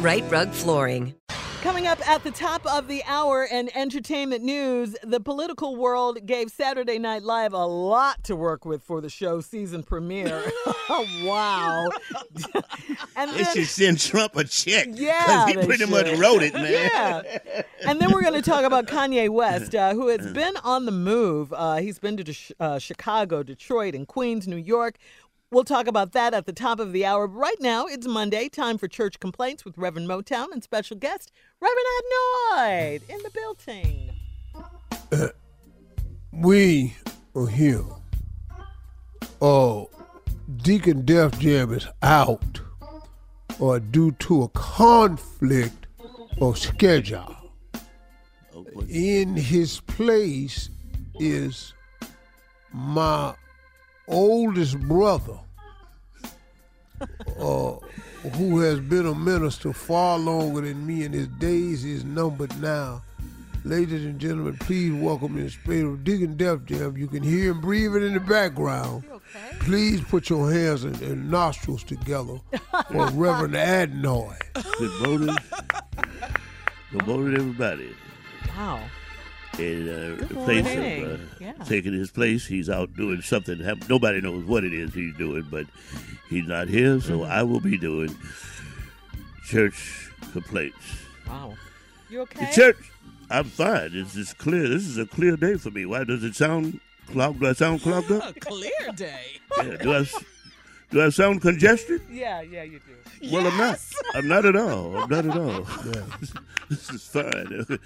Right Rug Flooring. Coming up at the top of the hour in entertainment news, the political world gave Saturday Night Live a lot to work with for the show's season premiere. Wow. And then, they should send Trump a check. Yeah. Because he pretty much wrote it, man. Yeah. And then we're going to talk about Kanye West, who has been on the move. He's been to Chicago, Detroit, and Queens, New York. We'll talk about that at the top of the hour. Right now, it's Monday, time for Church Complaints with Reverend Motown and special guest, Reverend Adenoid, in the building. We are here. Deacon Def Jam is out due to a conflict of schedule. In his place is my oldest brother, who has been a minister far longer than me, and his days is numbered now. Ladies and gentlemen, please welcome in the spirit of Deacon Def Jam. You can hear him breathing in the background. Okay. Please put your hands and nostrils together for Reverend Adenoid. Good morning, everybody. Wow. In place of taking his place. He's out doing something. Nobody knows what it is he's doing, but he's not here, so I will be doing church complaints. Wow. You okay? The church, I'm fine. It's clear. This is a clear day for me. Why does it sound clogged? Do I sound clogged up? A clear day. Yeah, do I sound congested? Yeah, you do. Well, yes. I'm not at all. Yeah. This is fine.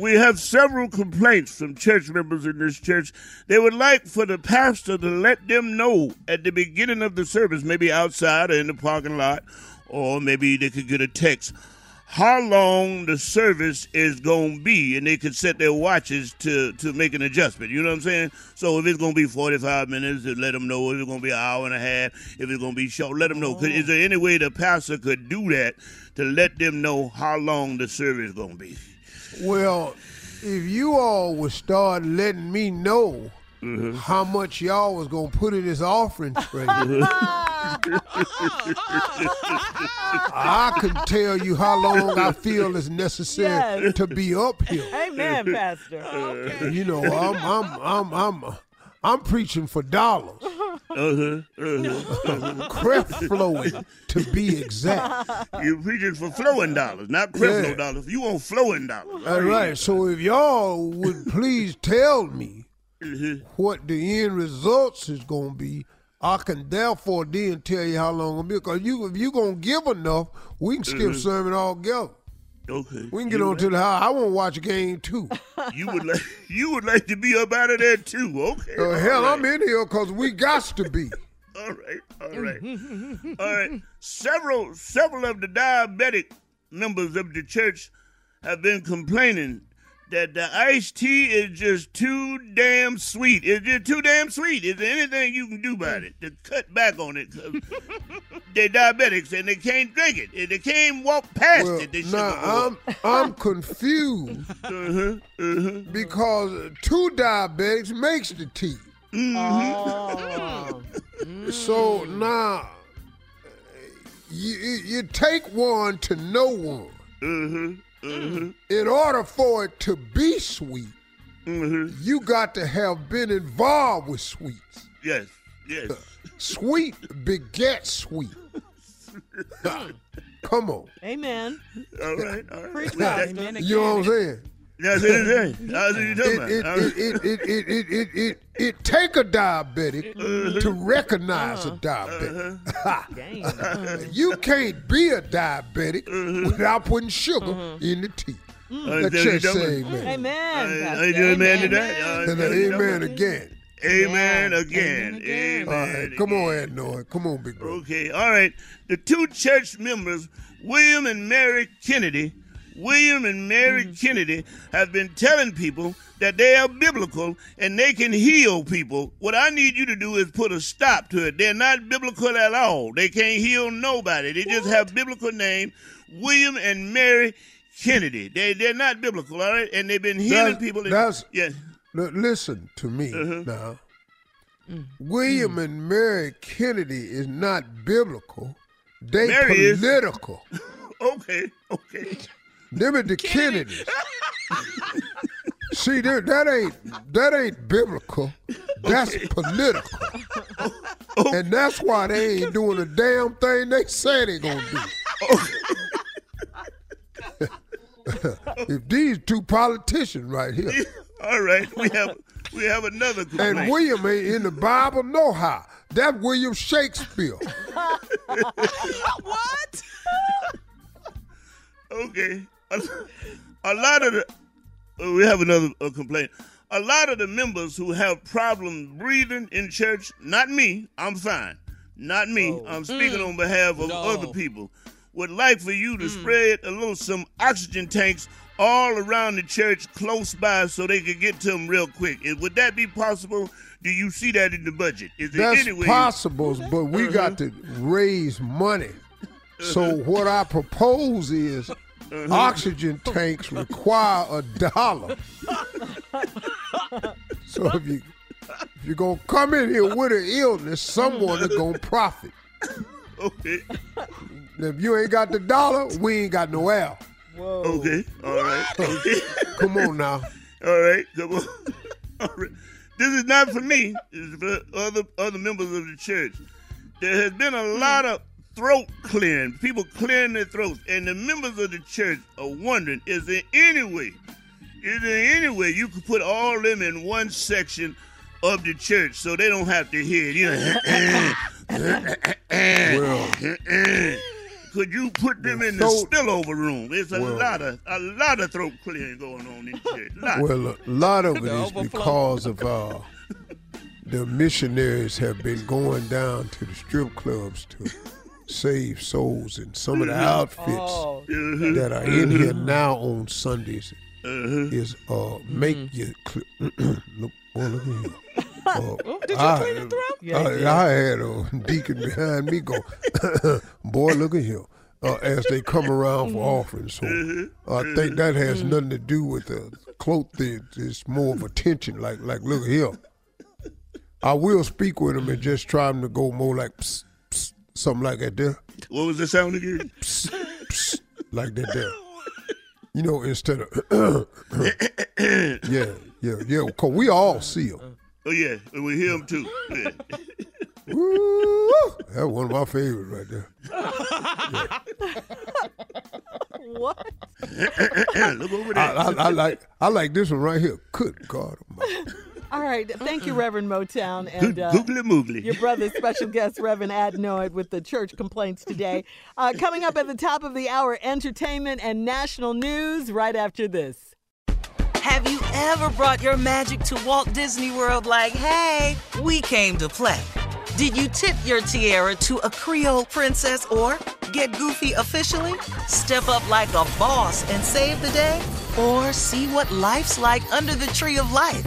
We have several complaints from church members in this church. They would like for the pastor to let them know at the beginning of the service, maybe outside or in the parking lot, or maybe they could get a text, how long the service is going to be, and they could set their watches to make an adjustment. You know what I'm saying? So if it's going to be 45 minutes, let them know. If it's going to be an hour and a half, if it's going to be short, let them know. Oh. Is there any way the pastor could do that to let them know how long the service is going to be? Well, if you all would start letting me know mm-hmm. how much y'all was going to put in this offering tray. I can tell you how long I feel is necessary yes. to be up here. Amen, Pastor. Okay. You know, I'm preaching for dollars. Creflo flowing, to be exact. You're preaching for flowing dollars, not Creflo yeah. dollars. You want flowing dollars. All right. So if y'all would please tell me what the end results is going to be, I can therefore then tell you how long it'll be. Because if you're going to give enough, we can skip sermon altogether. Okay. We can get on to the house. I want to watch a game too. You would like to be up out of there too. Okay. Hell, right. I'm in here because we got to be. All right. All right. Several of the diabetic members of the church have been complaining that the iced tea is just too damn sweet. Is it too damn sweet? Is there anything you can do about it to cut back on it? They're diabetics and they can't drink it. And they can't walk past it. They I'm confused because two diabetics makes the tea. So now you take one to know one. In order for it to be sweet, you got to have been involved with sweets. Yes. Sweet begets sweet. Come on. Amen. All right. You know what I'm saying? That's what I'm saying. That's what you're talking about. It take a diabetic to recognize a diabetic. You can't be a diabetic without putting sugar in the tea. The church say amen. Amen. All right, come on, Adenoid. Come on, big bro. Okay, all right. The two church members, William and Mary Kennedy have been telling people that they are biblical and they can heal people. What I need you to do is put a stop to it. They're not biblical at all. They can't heal nobody. They just have biblical name, William and Mary Kennedy. They're not biblical, all right? And they've been healing people. Listen to me now. William and Mary Kennedy is not biblical. They political. Okay. Them are the Kennedys. See, that ain't biblical. That's political. And that's why they ain't doing a damn thing they say they gonna do. If these two politicians right here. All right, we have another group. And William ain't in the Bible no how. That William Shakespeare. What? Okay. We have another complaint. A lot of the members who have problems breathing in church, not me, I'm fine. Not me. Oh. I'm speaking on behalf of other people. Would like for you to spread some oxygen tanks all around the church close by so they could get to them real quick. Would that be possible? Do you see that in the budget? Is there any way? That's possible, but we got to raise money. So what I propose is oxygen tanks require $1. So if you're going to come in here with an illness, someone is going to profit. Okay. If you ain't got $1, we ain't got no air. Whoa. Okay. All right. Okay. Come on now. All right. Come on. All right. This is not for me. It's for other members of the church. There has been a lot of throat clearing. People clearing their throats. And the members of the church are wondering, is there any way you could put all them in one section of the church so they don't have to hear it? You know, could you put them in the spillover room? It's a lot of throat clearing going on in church. A lot of it is because of the missionaries have been going down to the strip clubs to save souls, and some of the outfits that are in here now on Sundays is make you look. Did you clean the throat? I had a deacon behind me go, boy, look at him, as they come around for offerings. So I think that has nothing to do with the cloak thing. It's more of attention, like look at him. I will speak with him and just try him to go more like psst, psst, something like that there. What was the sound again? Psst, psst, like that there. You know, instead of yeah, cause we all see him. Oh yeah, and we hear him too. Yeah. Woo! That's one of my favorites right there. Yeah. What? Look over there. I like this one right here. Good God Almighty. All right. Thank you, Reverend Motown. And your brother, special guest, Reverend Adenoid, with the church complaints today. Coming up at the top of the hour, entertainment and national news right after this. Have you ever brought your magic to Walt Disney World like, hey, we came to play? Did you tip your tiara to a Creole princess or get goofy officially? Step up like a boss and save the day? Or see what life's like under the tree of life?